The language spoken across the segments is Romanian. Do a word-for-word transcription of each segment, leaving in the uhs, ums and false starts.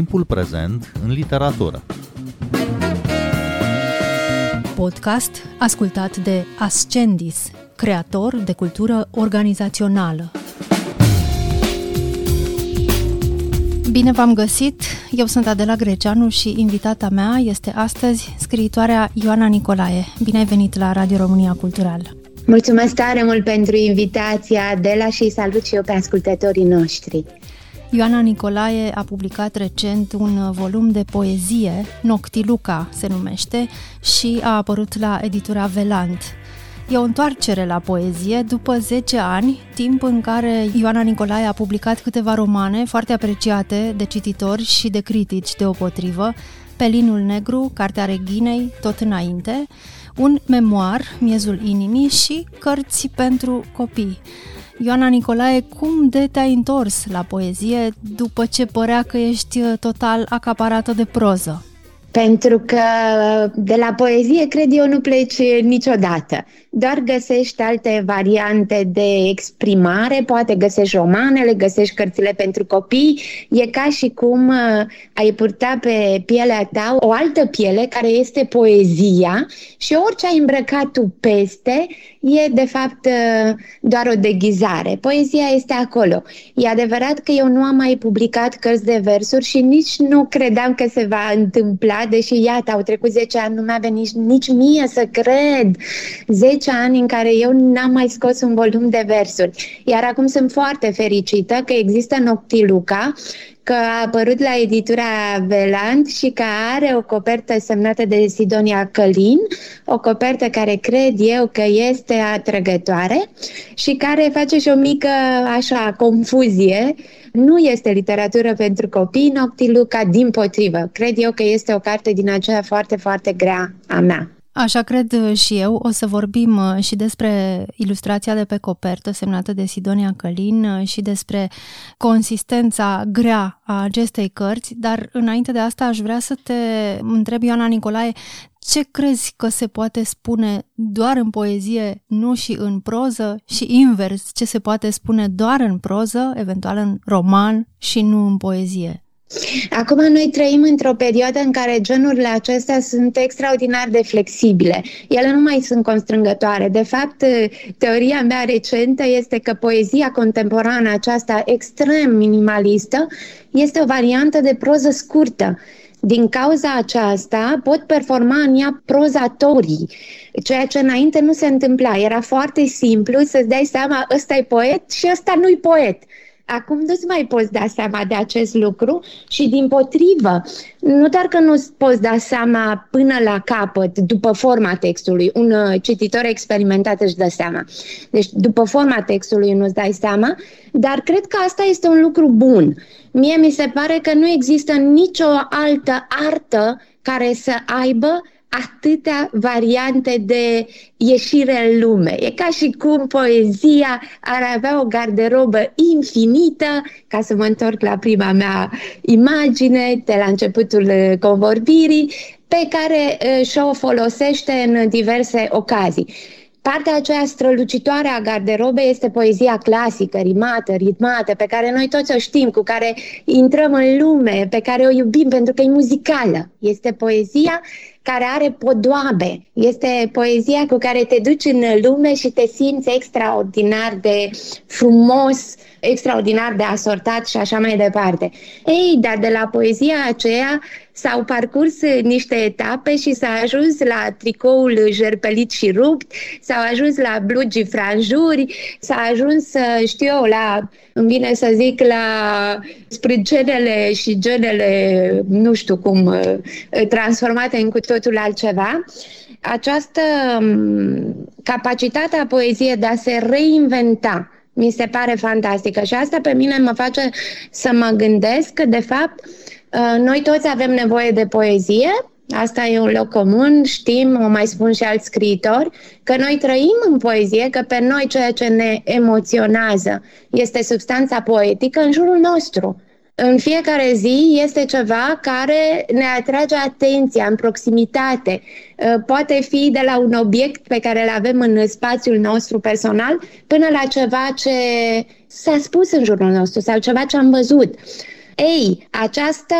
Timpul prezent în literatură. Podcast ascultat de Ascendis, creator de cultură organizațională. Bine v-am găsit! Eu sunt Adela Greceanu și invitata mea este astăzi scriitoarea Ioana Nicolae. Bine ai venit la Radio România Cultural! Mulțumesc tare mult pentru invitația, Adela, și salut și eu pe ascultătorii noștri! Ioana Nicolae a publicat recent un volum de poezie, Noctiluca se numește, și a apărut la editura Vellant. E o întoarcere la poezie după zece ani, timp în care Ioana Nicolae a publicat câteva romane foarte apreciate de cititori și de critici deopotrivă, Pelinul Negru, Cartea Reghinei, Tot înainte, un memoar, Miezul inimii și cărți pentru copii. Ioana Nicolae, cum de te-ai întors la poezie după ce părea că ești total acaparată de proză? Pentru că de la poezie, cred eu, nu pleci niciodată. Doar găsești alte variante de exprimare, poate găsești romanele, găsești cărțile pentru copii. E ca și cum ai purta pe pielea ta o altă piele care este poezia și orice ai îmbrăcat tu peste e de fapt doar o deghizare. Poezia este acolo. E adevărat că eu nu am mai publicat cărți de versuri și nici nu credeam că se va întâmpla, deși, iată, au trecut zece ani, nu mi-a venit nici mie să cred. zece ani în care eu n-am mai scos un volum de versuri. Iar acum sunt foarte fericită că există Noctiluca, că a apărut la editura Vellant și că are o copertă semnată de Sidonia Călin, o copertă care cred eu că este atrăgătoare și care face și o mică așa confuzie. Nu este literatură pentru copii, Noctiluca, dimpotrivă. Cred eu că este o carte din aceea foarte, foarte grea a mea. Așa cred și eu. O să vorbim și despre ilustrația de pe copertă semnată de Sidonia Călin și despre consistența grea a acestei cărți, dar înainte de asta aș vrea să te întreb, Ioana Nicolae, ce crezi că se poate spune doar în poezie, nu și în proză, și invers, ce se poate spune doar în proză, eventual în roman și nu în poezie? Acum noi trăim într-o perioadă în care genurile acestea sunt extraordinar de flexibile. Ele nu mai sunt constrângătoare. De fapt, teoria mea recentă este că poezia contemporană aceasta extrem minimalistă este o variantă de proză scurtă. Din cauza aceasta pot performa în ea prozatorii, ceea ce înainte nu se întâmpla. Era foarte simplu să-ți dai seama, ăsta e poet și ăsta nu-i poet. Acum nu-ți mai poți da seama de acest lucru și, dimpotrivă, nu doar că nu-ți poți da seama până la capăt, după forma textului, un cititor experimentat își dă seama. Deci, după forma textului nu-ți dai seama, dar cred că asta este un lucru bun. Mie mi se pare că nu există nicio altă artă care să aibă atâtea variante de ieșire în lume. E ca și cum poezia ar avea o garderobă infinită, ca să mă întorc la prima mea imagine de la începutul convorbirii, pe care și-o folosește în diverse ocazii. Partea aceea strălucitoare a garderobei este poezia clasică, rimată, ritmată, pe care noi toți o știm, cu care intrăm în lume, pe care o iubim pentru că e muzicală. Este poezia care are podoabe, este poezia cu care te duci în lume și te simți extraordinar de frumos, extraordinar de asortat și așa mai departe. Ei, dar de la poezia aceea s-au parcurs niște etape și s-a ajuns la tricoul jerpelit și rupt, s-au ajuns la blugii franjuri, s-a ajuns, știu eu, la, îmi vine să zic, la sprâncenele și genele, nu știu cum, transformate în cu totul altceva. Această capacitate a poeziei de a se reinventa mi se pare fantastică și asta pe mine mă face să mă gândesc că, de fapt, noi toți avem nevoie de poezie. Asta e un loc comun, știm, o mai spun și alți scriitori, că noi trăim în poezie, că pe noi ceea ce ne emoționează este substanța poetică în jurul nostru. În fiecare zi este ceva care ne atrage atenția în proximitate. Poate fi de la un obiect pe care îl avem în spațiul nostru personal până la ceva ce s-a spus în jurul nostru sau ceva ce am văzut. Ei, această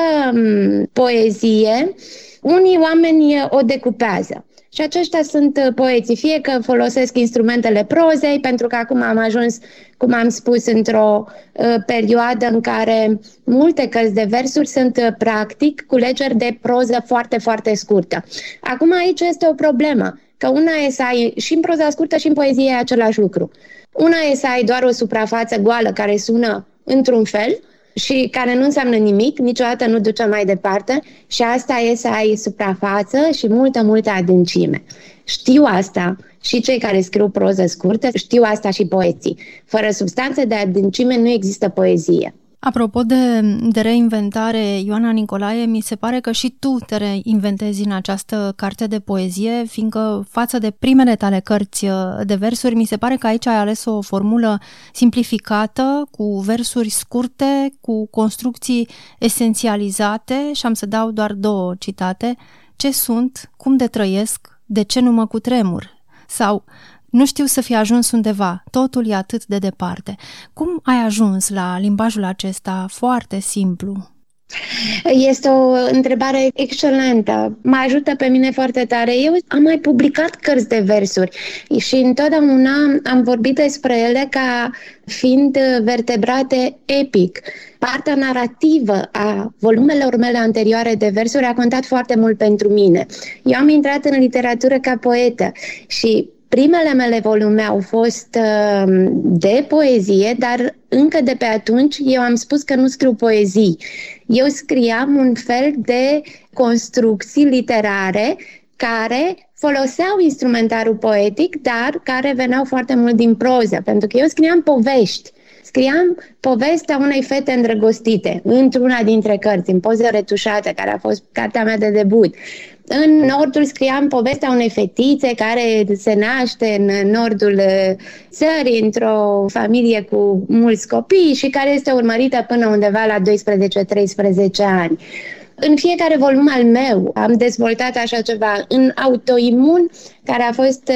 poezie, unii oameni o decupează. Și aceștia sunt poeții, fie că folosesc instrumentele prozei, pentru că acum am ajuns, cum am spus, într-o uh, perioadă în care multe cărți de versuri sunt uh, practic culegeri de proză foarte, foarte scurtă. Acum aici este o problemă, că una e să ai și în proza scurtă și în poezie același lucru. Una e să ai doar o suprafață goală care sună într-un fel și care nu înseamnă nimic, niciodată nu duce mai departe, și asta e să ai suprafață și multă, multă adâncime. Știu asta și cei care scriu proză scurtă, știu asta și poeții. Fără substanțe de adâncime nu există poezie. Apropo de, de reinventare, Ioana Nicolae, mi se pare că și tu te reinventezi în această carte de poezie, fiindcă față de primele tale cărți de versuri, mi se pare că aici ai ales o formulă simplificată, cu versuri scurte, cu construcții esențializate, și am să dau doar două citate. Ce sunt, cum de trăiesc, de ce nu mă cutremur? Sau... nu știu să fi ajuns undeva, totul e atât de departe. Cum ai ajuns la limbajul acesta foarte simplu? Este o întrebare excelentă. Mă ajută pe mine foarte tare. Eu am mai publicat cărți de versuri și întotdeauna am vorbit despre ele ca fiind vertebrate epic. Partea narrativă a volumelor mele anterioare de versuri a contat foarte mult pentru mine. Eu am intrat în literatură ca poetă și primele mele volume au fost de poezie, dar încă de pe atunci eu am spus că nu scriu poezii. Eu scriam un fel de construcții literare care foloseau instrumentarul poetic, dar care veneau foarte mult din proză, pentru că eu scriam povești. Scriam povestea unei fete îndrăgostite într-una dintre cărți, în Poze retușate, care a fost cartea mea de debut. În Nordul scriam povestea unei fetițe care se naște în nordul țării, într-o familie cu mulți copii și care este urmărită până undeva la doisprezece treisprezece ani. În fiecare volum al meu am dezvoltat așa ceva. În Autoimun, care a fost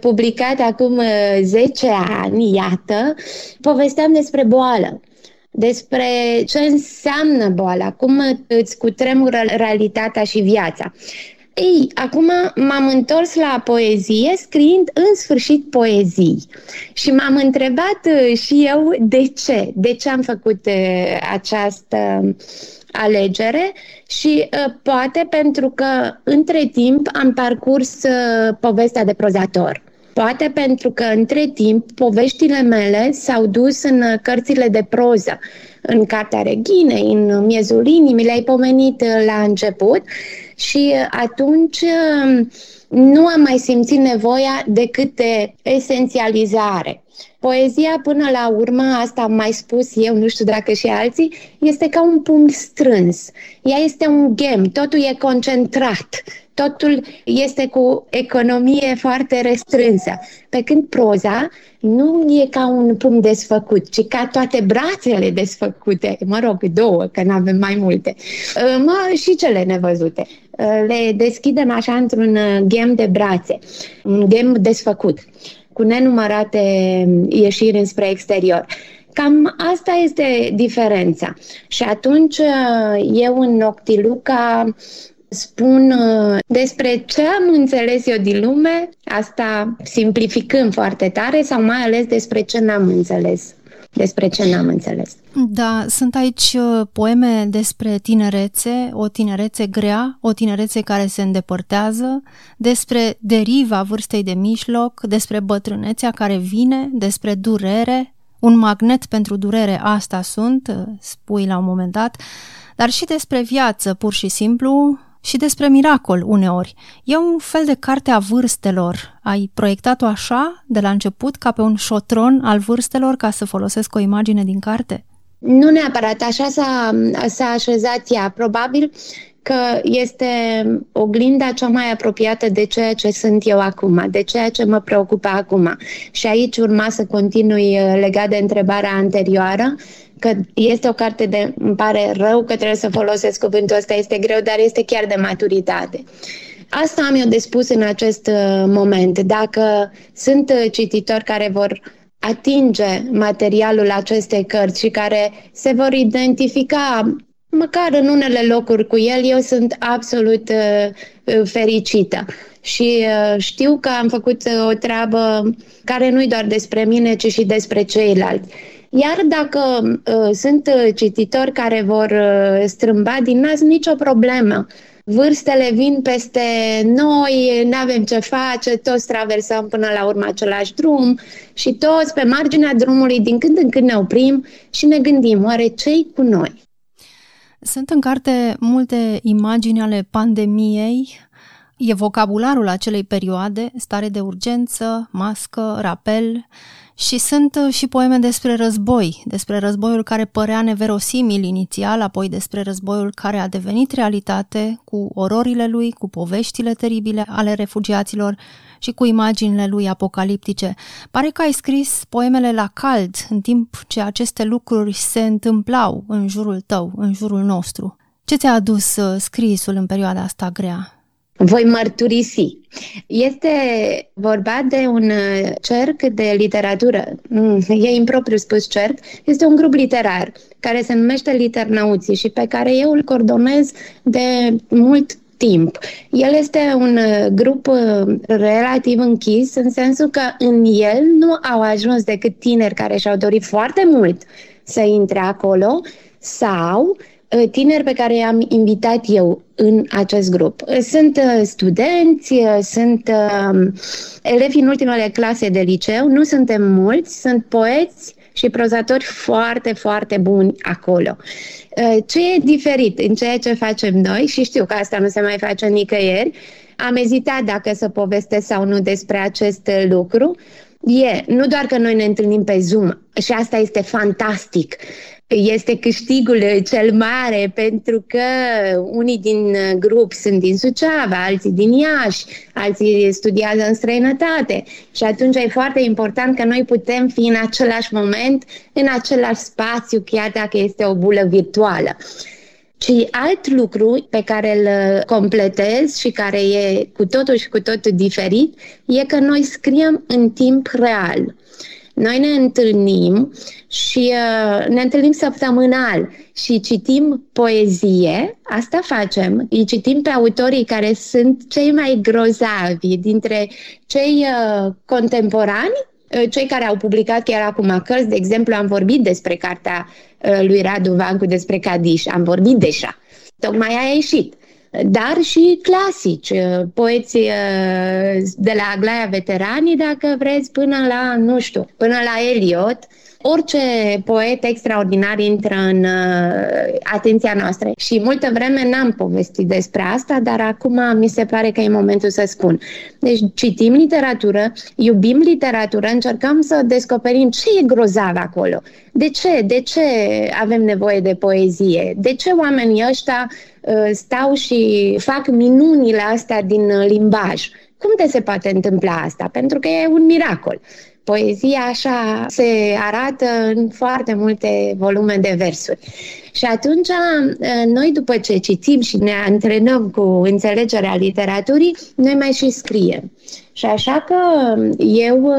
publicat acum zece ani, iată, povesteam despre boală, despre ce înseamnă boala, cum îți cutremură realitatea și viața. Ei, acum m-am întors la poezie, scriind în sfârșit poezii. Și m-am întrebat și eu de ce, de ce am făcut această alegere și poate pentru că între timp am parcurs povestea de prozator. Poate pentru că, între timp, poveștile mele s-au dus în cărțile de proză, în Cartea Reghinei, în Miezul inimii, le-ai pomenit la început, și atunci nu am mai simțit nevoia decât de esențializare. Poezia, până la urmă, asta am mai spus eu, nu știu dacă și alții, este ca un pumn strâns. Ea este un ghem, totul e concentrat, totul este cu economie foarte restrânsă. Pe când proza nu e ca un pumn desfăcut, ci ca toate brațele desfăcute. Mă rog, două, că nu avem mai multe. Mă, și cele nevăzute. Le deschidem așa într-un ghem de brațe, un ghem desfăcut, cu nenumărate ieșiri înspre exterior. Cam asta este diferența. Și atunci eu în Noctiluca spun despre ce am înțeles eu din lume, asta simplificând foarte tare, sau mai ales despre ce n-am înțeles. Despre ce n-am înțeles. Da, sunt aici poeme despre tinerețe, o tinerețe grea, o tinerețe care se îndepărtează, despre deriva vârstei de mijloc, despre bătrânețea care vine, despre durere, un magnet pentru durere, asta sunt, spui la un moment dat, dar și despre viață, pur și simplu, și despre miracol uneori. E un fel de carte a vârstelor. Ai proiectat-o așa, de la început, ca pe un șotron al vârstelor, ca să folosesc o imagine din carte? Nu neapărat, așa s-a, s-a așezat ea. Probabil că este oglinda cea mai apropiată de ceea ce sunt eu acum, de ceea ce mă preocupă acum. Și aici urma să continui legat de întrebarea anterioară, că este o carte de, îmi pare rău că trebuie să folosesc cuvântul ăsta, este greu, dar este chiar de maturitate. Asta am eu de spus în acest moment. Dacă sunt cititori care vor atinge materialul acestei cărți și care se vor identifica măcar în unele locuri cu el, eu sunt absolut uh, fericită. Și uh, știu că am făcut uh, o treabă care nu-i doar despre mine, ci și despre ceilalți. Iar dacă uh, sunt cititori care vor uh, strâmba din nas, nicio problemă. Vârstele vin peste noi, n-avem ce face, toți traversăm până la urmă același drum și toți pe marginea drumului din când în când ne oprim și ne gândim, oare ce-i cu noi? Sunt în carte multe imagini ale pandemiei, e vocabularul acelei perioade, stare de urgență, mască, rapel și sunt și poeme despre război, despre războiul care părea neverosimil inițial, apoi despre războiul care a devenit realitate cu ororile lui, cu poveștile teribile ale refugiaților și cu imaginile lui apocaliptice. Pare că ai scris poemele la cald, în timp ce aceste lucruri se întâmplau în jurul tău, în jurul nostru. Ce ți-a adus scrisul în perioada asta grea? Voi mărturisi. Este vorba de un cerc de literatură, e impropriu spus cerc, este un grup literar care se numește Liternauții și pe care eu îl coordonez de mult timp. El este un grup relativ închis, în sensul că în el nu au ajuns decât tineri care și-au dorit foarte mult să intre acolo sau tineri pe care i-am invitat eu în acest grup. Sunt studenți, sunt elevi în ultimele clase de liceu, nu suntem mulți, sunt poeți și prozatori foarte, foarte buni acolo. Ce e diferit în ceea ce facem noi, și știu că asta nu se mai face nicăieri, am ezitat dacă să povestesc sau nu despre acest lucru, e nu doar că noi ne întâlnim pe Zoom, și asta este fantastic, este câștigul cel mare, pentru că unii din grup sunt din Suceava, alții din Iași, alții studiază în străinătate și atunci e foarte important că noi putem fi în același moment, în același spațiu, chiar dacă este o bulă virtuală. Și alt lucru pe care îl completez și care e cu totul și cu totul diferit e că noi scriem în timp real. Noi ne întâlnim și uh, ne întâlnim săptămânal și citim poezie, asta facem, îi citim pe autorii care sunt cei mai grozavi dintre cei uh, contemporani, cei care au publicat chiar acum cărți. De exemplu, am vorbit despre cartea lui Radu Vancu, despre Kaddish, am vorbit deja, tocmai a ieșit, dar și clasici, poeți de la Aglaia Veteranii, dacă vreți, până la, nu știu, până la Eliot, orice poet extraordinar intră în atenția noastră. Și multă vreme n-am povestit despre asta, dar acum mi se pare că e momentul să spun. Deci citim literatură, iubim literatură, încercăm să descoperim ce e grozav acolo. De ce? De ce avem nevoie de poezie? De ce oamenii ăștia stau și fac minunile astea din limbaj? Cum te se poate întâmpla asta? Pentru că e un miracol. Poezia așa se arată în foarte multe volume de versuri. Și atunci, noi după ce citim și ne antrenăm cu înțelegerea literaturii, noi mai și scriem. Și așa că eu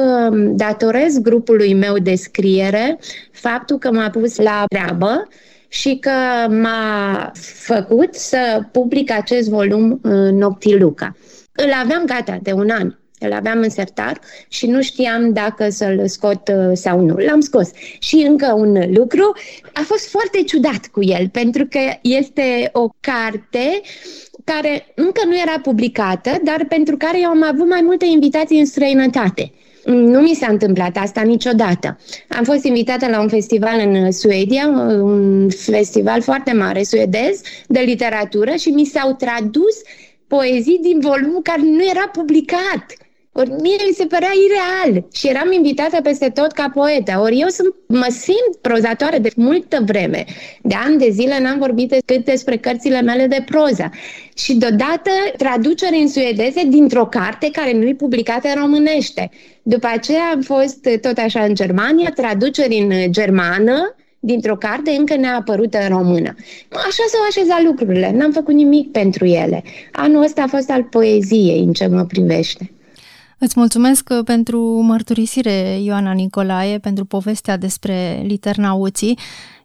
datorez grupului meu de scriere faptul că m-a pus la treabă și că m-a făcut să public acest volum Noctiluca. Îl aveam gata de un an. Îl aveam în sertar și nu știam dacă să-l scot sau nu. L-am scos. Și încă un lucru, a fost foarte ciudat cu el, pentru că este o carte care încă nu era publicată, dar pentru care eu am avut mai multe invitații în străinătate. Nu mi s-a întâmplat asta niciodată. Am fost invitată la un festival în Suedia, un festival foarte mare suedez de literatură și mi s-au tradus poezii din volumul care nu era publicat. Ori mie mi se părea ireal și eram invitată peste tot ca poetă. Ori eu sunt, mă simt prozatoare de multă vreme. De ani de zile n-am vorbit decât despre cărțile mele de proză. Și deodată traducere în suedeze dintr-o carte care nu-i publicată în românește. După aceea am fost tot așa în Germania, traduceri în germană, dintr-o carte încă neapărută în română. Așa s-au așezat lucrurile, n-am făcut nimic pentru ele. Anul ăsta a fost al poeziei în ce mă privește. Îți mulțumesc pentru mărturisire, Ioana Nicolae, pentru povestea despre Liternauții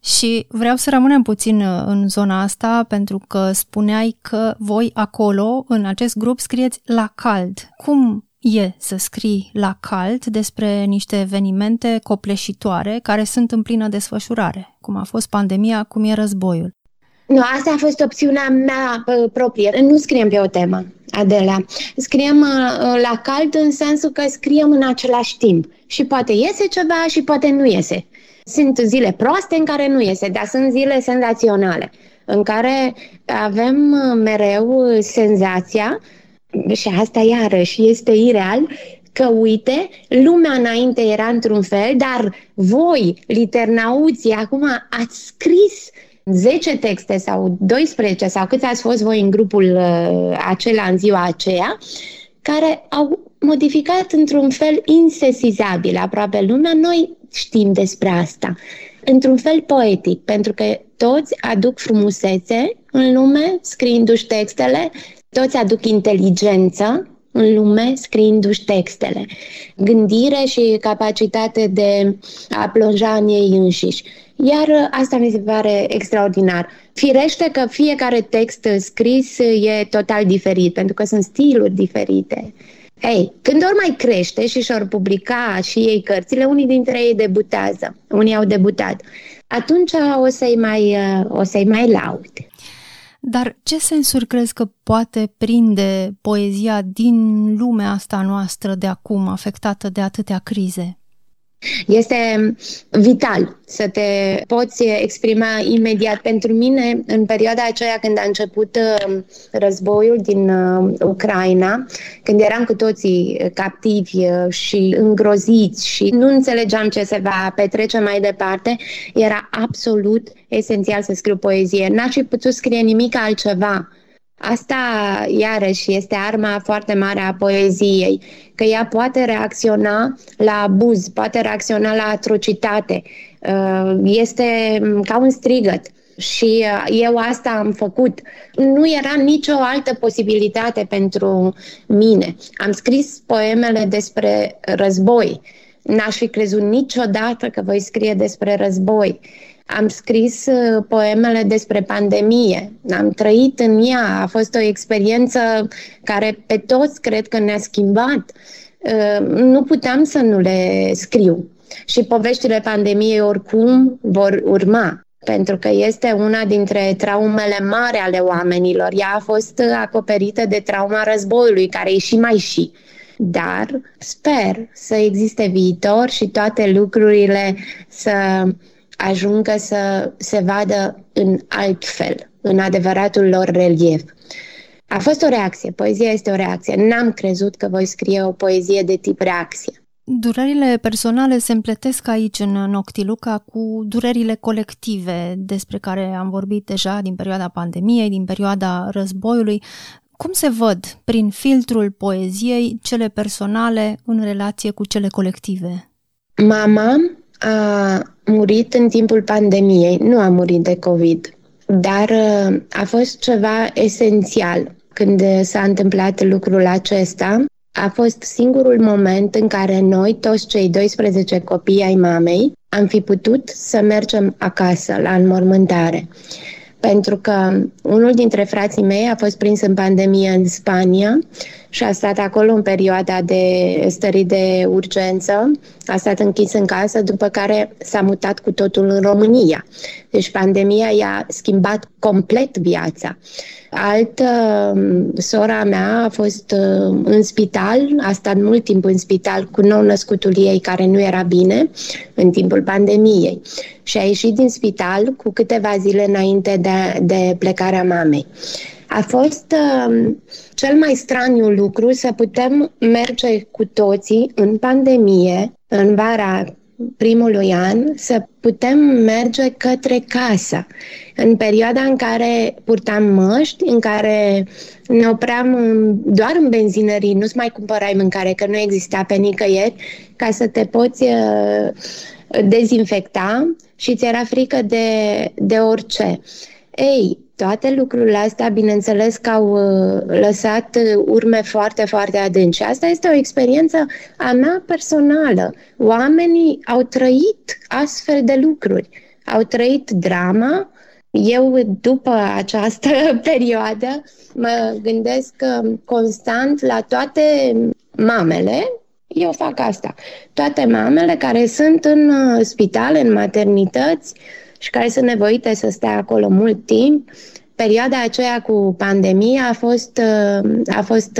și vreau să rămânem puțin în zona asta, pentru că spuneai că voi acolo, în acest grup, scrieți la cald. Cum e să scrii la cald despre niște evenimente copleșitoare care sunt în plină desfășurare, cum a fost pandemia, cum e războiul? Nu, asta a fost opțiunea mea proprie. Nu scriem pe o temă, Adela. Scriem la cald în sensul că scriem în același timp. Și poate iese ceva și poate nu iese. Sunt zile proaste în care nu iese, dar sunt zile senzaționale, în care avem mereu senzația, și asta iarăși este ireal, că uite, lumea înainte era într-un fel, dar voi, liternauții, acum ați scris zece texte sau doisprezece sau câți ați fost voi în grupul uh, acela în ziua aceea, care au modificat într-un fel insesizabil aproape lumea. Noi știm despre asta, într-un fel poetic, pentru că toți aduc frumusețe în lume scriindu-și textele, toți aduc inteligență în lume scriindu-și textele, gândire și capacitate de a plonja în ei înșiși. Iar asta mi se pare extraordinar. Firește că fiecare text scris e total diferit, pentru că sunt stiluri diferite. Ei, când ori mai crește și și-or publica și ei cărțile, unii dintre ei debutează, unii au debutat. Atunci o să-i mai, o să-i mai laud. Dar ce sensuri crezi că poate prinde poezia din lumea asta noastră de acum, afectată de atâtea crize? Este vital să te poți exprima imediat. Pentru mine, în perioada aceea când a început războiul din Ucraina, când eram cu toții captivi și îngroziți și nu înțelegeam ce se va petrece mai departe, era absolut esențial să scriu poezie. N-aș fi putut scrie nimic altceva. Asta, iarăși, este arma foarte mare a poeziei, că ea poate reacționa la abuz, poate reacționa la atrocitate. Este ca un strigăt și eu asta am făcut. Nu era nicio altă posibilitate pentru mine. Am scris poemele despre război. N-aș fi crezut niciodată că voi scrie despre război. Am scris poemele despre pandemie, am trăit în ea, a fost o experiență care pe toți cred că ne-a schimbat. Nu puteam să nu le scriu și poveștile pandemiei oricum vor urma, pentru că este una dintre traumele mari ale oamenilor. Ea a fost acoperită de trauma războiului, care e și mai și. Dar sper să existe viitor și toate lucrurile să ajungă să se vadă în alt fel, în adevăratul lor relief. A fost o reacție, poezia este o reacție. N-am crezut că voi scrie o poezie de tip reacție. Durerile personale se împletesc aici în Noctiluca cu durerile colective despre care am vorbit deja din perioada pandemiei, din perioada războiului. Cum se văd prin filtrul poeziei cele personale în relație cu cele colective? Mama a murit în timpul pandemiei, nu a murit de COVID, dar a fost ceva esențial când s-a întâmplat lucrul acesta. A fost singurul moment în care noi, toți cei doisprezece copii ai mamei, am fi putut să mergem acasă la înmormântare. Pentru că unul dintre frații mei a fost prins în pandemie în Spania și a stat acolo în perioada de stări de urgență, a stat închis în casă, după care s-a mutat cu totul în România. Deci pandemia i-a schimbat complet viața. Altă sora mea a fost în spital, a stat mult timp în spital cu nou-născutul ei care nu era bine în timpul pandemiei și a ieșit din spital cu câteva zile înainte de, de plecarea mamei. A fost uh, cel mai straniu lucru să putem merge cu toții în pandemie, în vara primului an, să putem merge către casă. În perioada în care purtam măști, în care ne opream în, doar în benzinării, nu-ți mai cumpărai mâncare, că nu exista pe nicăieri, ca să te poți uh, dezinfecta și ți era frică de, de orice. Ei, Toate lucrurile astea, bineînțeles că au lăsat urme foarte, foarte adânci. Asta este o experiență a mea personală. Oamenii au trăit astfel de lucruri, au trăit drama. Eu, după această perioadă, mă gândesc constant la toate mamele. Eu fac asta. Toate mamele care sunt în spital, în maternități, și care sunt nevoite să stea acolo mult timp. Perioada aceea cu pandemia a fost, a fost,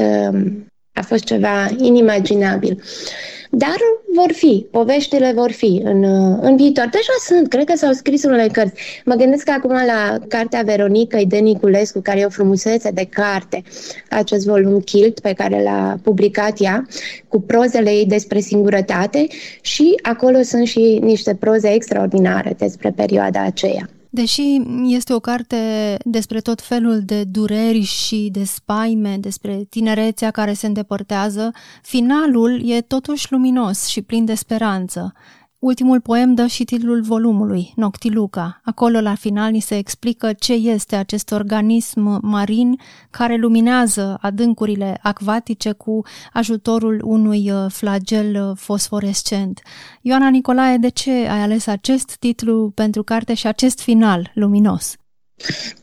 a fost ceva inimaginabil. Dar vor fi, poveștile vor fi în, în viitor. Deja sunt, cred că s-au scris unele cărți. Mă gândesc acum la cartea Veronica de Niculescu, care e o frumusețe de carte, acest volum Quilt pe care l-a publicat ea, cu prozele ei despre singurătate, și acolo sunt și niște proze extraordinare despre perioada aceea. Deși este o carte despre tot felul de dureri și de spaime, despre tinerețea care se îndepărtează, finalul e totuși luminos și plin de speranță. Ultimul poem dă și titlul volumului, Noctiluca. Acolo, la final, ni se explică ce este acest organism marin care luminează adâncurile acvatice cu ajutorul unui flagel fosforescent. Ioana Nicolae, de ce ai ales acest titlu pentru carte și acest final luminos?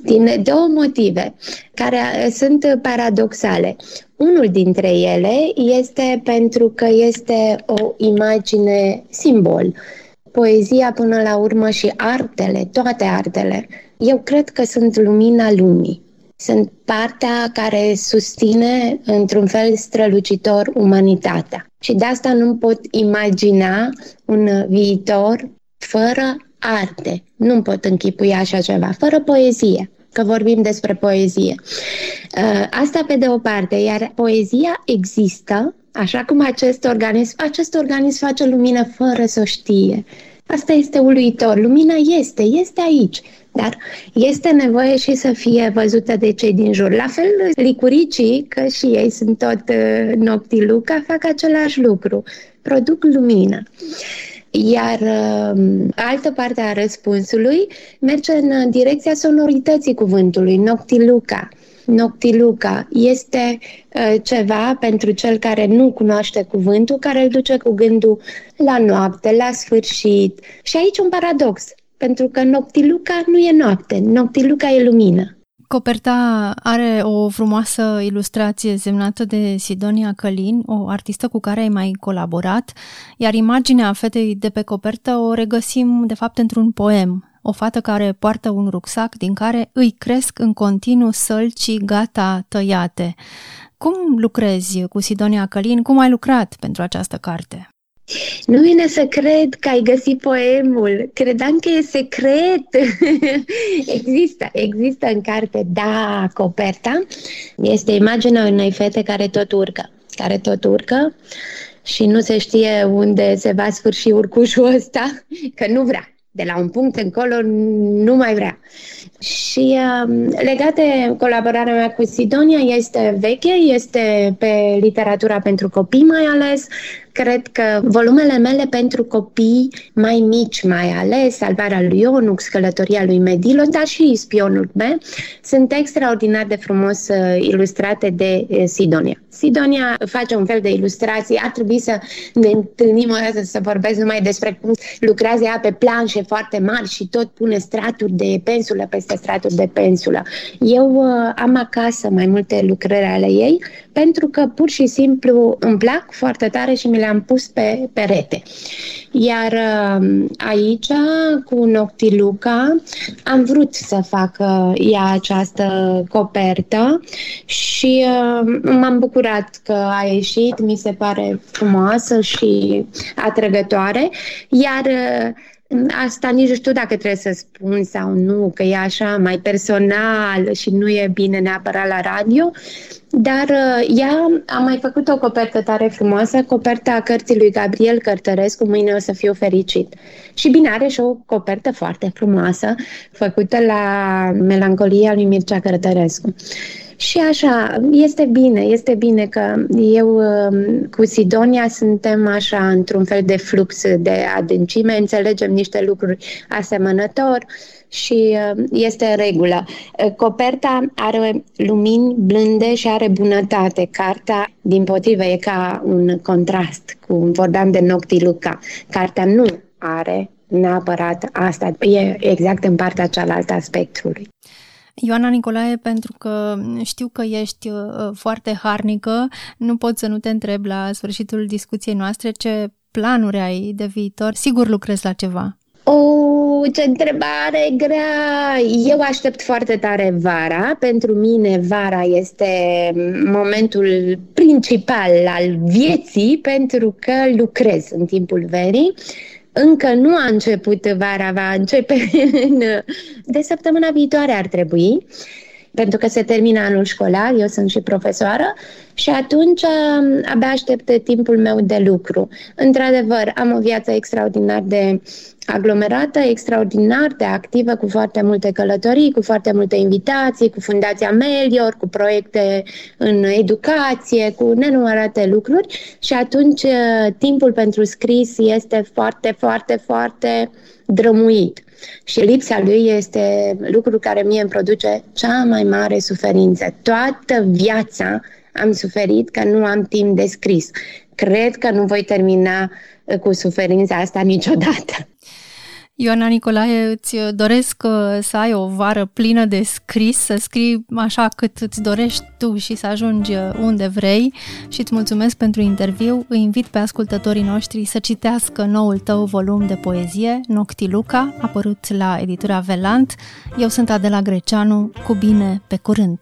Din două motive, care sunt paradoxale. Unul dintre ele este pentru că este o imagine simbol. Poezia, până la urmă, și artele, toate artele, eu cred că sunt lumina lumii. Sunt partea care susține, într-un fel strălucitor, umanitatea. Și de asta nu pot imagina un viitor fără arte. Nu-mi pot închipui așa ceva, fără poezie, că vorbim despre poezie. Asta pe de o parte, iar poezia există, așa cum acest organism, acest organism face lumină fără să o știe. Asta este uluitor. Lumina este, este aici, dar este nevoie și să fie văzută de cei din jur. La fel, licuricii, că și ei sunt tot noctiluca, fac același lucru, produc lumină. Iar altă parte a răspunsului merge în direcția sonorității cuvântului, noctiluca. Noctiluca este ceva, pentru cel care nu cunoaște cuvântul, care îl duce cu gândul la noapte, la sfârșit. Și aici un paradox, pentru că noctiluca nu e noapte, noctiluca e lumină. Coperta are o frumoasă ilustrație semnată de Sidonia Călin, o artistă cu care ai mai colaborat, iar imaginea fetei de pe copertă o regăsim, de fapt, într-un poem. O fată care poartă un rucsac din care îi cresc în continuu sălcii gata tăiate. Cum lucrezi cu Sidonia Călin? Cum ai lucrat pentru această carte? Nu vine să cred că ai găsit poemul. Credeam că e secret. Există, există în carte, da, coperta. Este imaginea unei fete care tot urcă, care tot urcă și nu se știe unde se va sfârși urcușul ăsta, că nu vrea. De la un punct încolo nu mai vrea. Și uh, legată de colaborarea mea cu Sidonia, este veche, este pe literatura pentru copii mai ales. Cred că volumele mele pentru copii mai mici mai ales, Salvarea lui Ionux, Călătoria lui Medilo, dar și Spionul B, sunt extraordinar de frumos ilustrate de Sidonia. Sidonia face un fel de ilustrații, ar trebui să ne întâlnim o dată să vorbesc numai despre cum lucrează ea pe planșe foarte mari și tot pune straturi de pensulă peste straturi de pensulă. Eu am acasă mai multe lucrări ale ei, pentru că pur și simplu îmi plac foarte tare și mi le-am pus pe perete. Iar aici, cu Noctiluca, am vrut să fac ea această copertă și m-am bucurat că a ieșit, mi se pare frumoasă și atrăgătoare, iar asta nici nu știu dacă trebuie să spun sau nu, că e așa mai personal și nu e bine neapărat la radio, dar ea a mai făcut o copertă tare frumoasă, coperta cărții lui Gabriel Cărtărescu, Mâine o să fiu fericit. Și bine, are și o copertă foarte frumoasă, făcută la Melancolia lui Mircea Cărtărescu. Și așa, este bine, este bine că eu cu Sidonia suntem așa într-un fel de flux de adâncime, înțelegem niște lucruri asemănători și este în regulă. Coperta are lumini blânde și are bunătate. Cartea, dimpotrivă, e ca un contrast, cum vorbeam de Noctiluca. Cartea nu are neapărat asta, e exact în partea cealaltă a spectrului. Ioana Nicolae, pentru că știu că ești foarte harnică, nu pot să nu te întreb la sfârșitul discuției noastre ce planuri ai de viitor. Sigur lucrezi la ceva. O, ce întrebare grea! Eu aștept foarte tare vara. Pentru mine vara este momentul principal al vieții pentru că lucrez în timpul verii. Încă nu a început vara, va începe în, de săptămâna viitoare ar trebui, pentru că se termină anul școlar, eu sunt și profesoară și atunci abia aștept timpul meu de lucru. Într-adevăr, am o viață extraordinar de aglomerată, extraordinar de activă, cu foarte multe călătorii, cu foarte multe invitații, cu Fundația Melior, cu proiecte în educație, cu nenumărate lucruri și atunci timpul pentru scris este foarte, foarte, foarte drămuit. Și lipsa lui este lucru care mie îmi produce cea mai mare suferință. Toată viața am suferit că nu am timp de scris. Cred că nu voi termina cu suferința asta niciodată. Ioana Nicolae, îți doresc să ai o vară plină de scris, să scrii așa cât îți dorești tu și să ajungi unde vrei și îți mulțumesc pentru interviu. Îi invit pe ascultătorii noștri să citească noul tău volum de poezie, Noctiluca, apărut la editura Vellant. Eu sunt Adela Greceanu, cu bine, pe curând!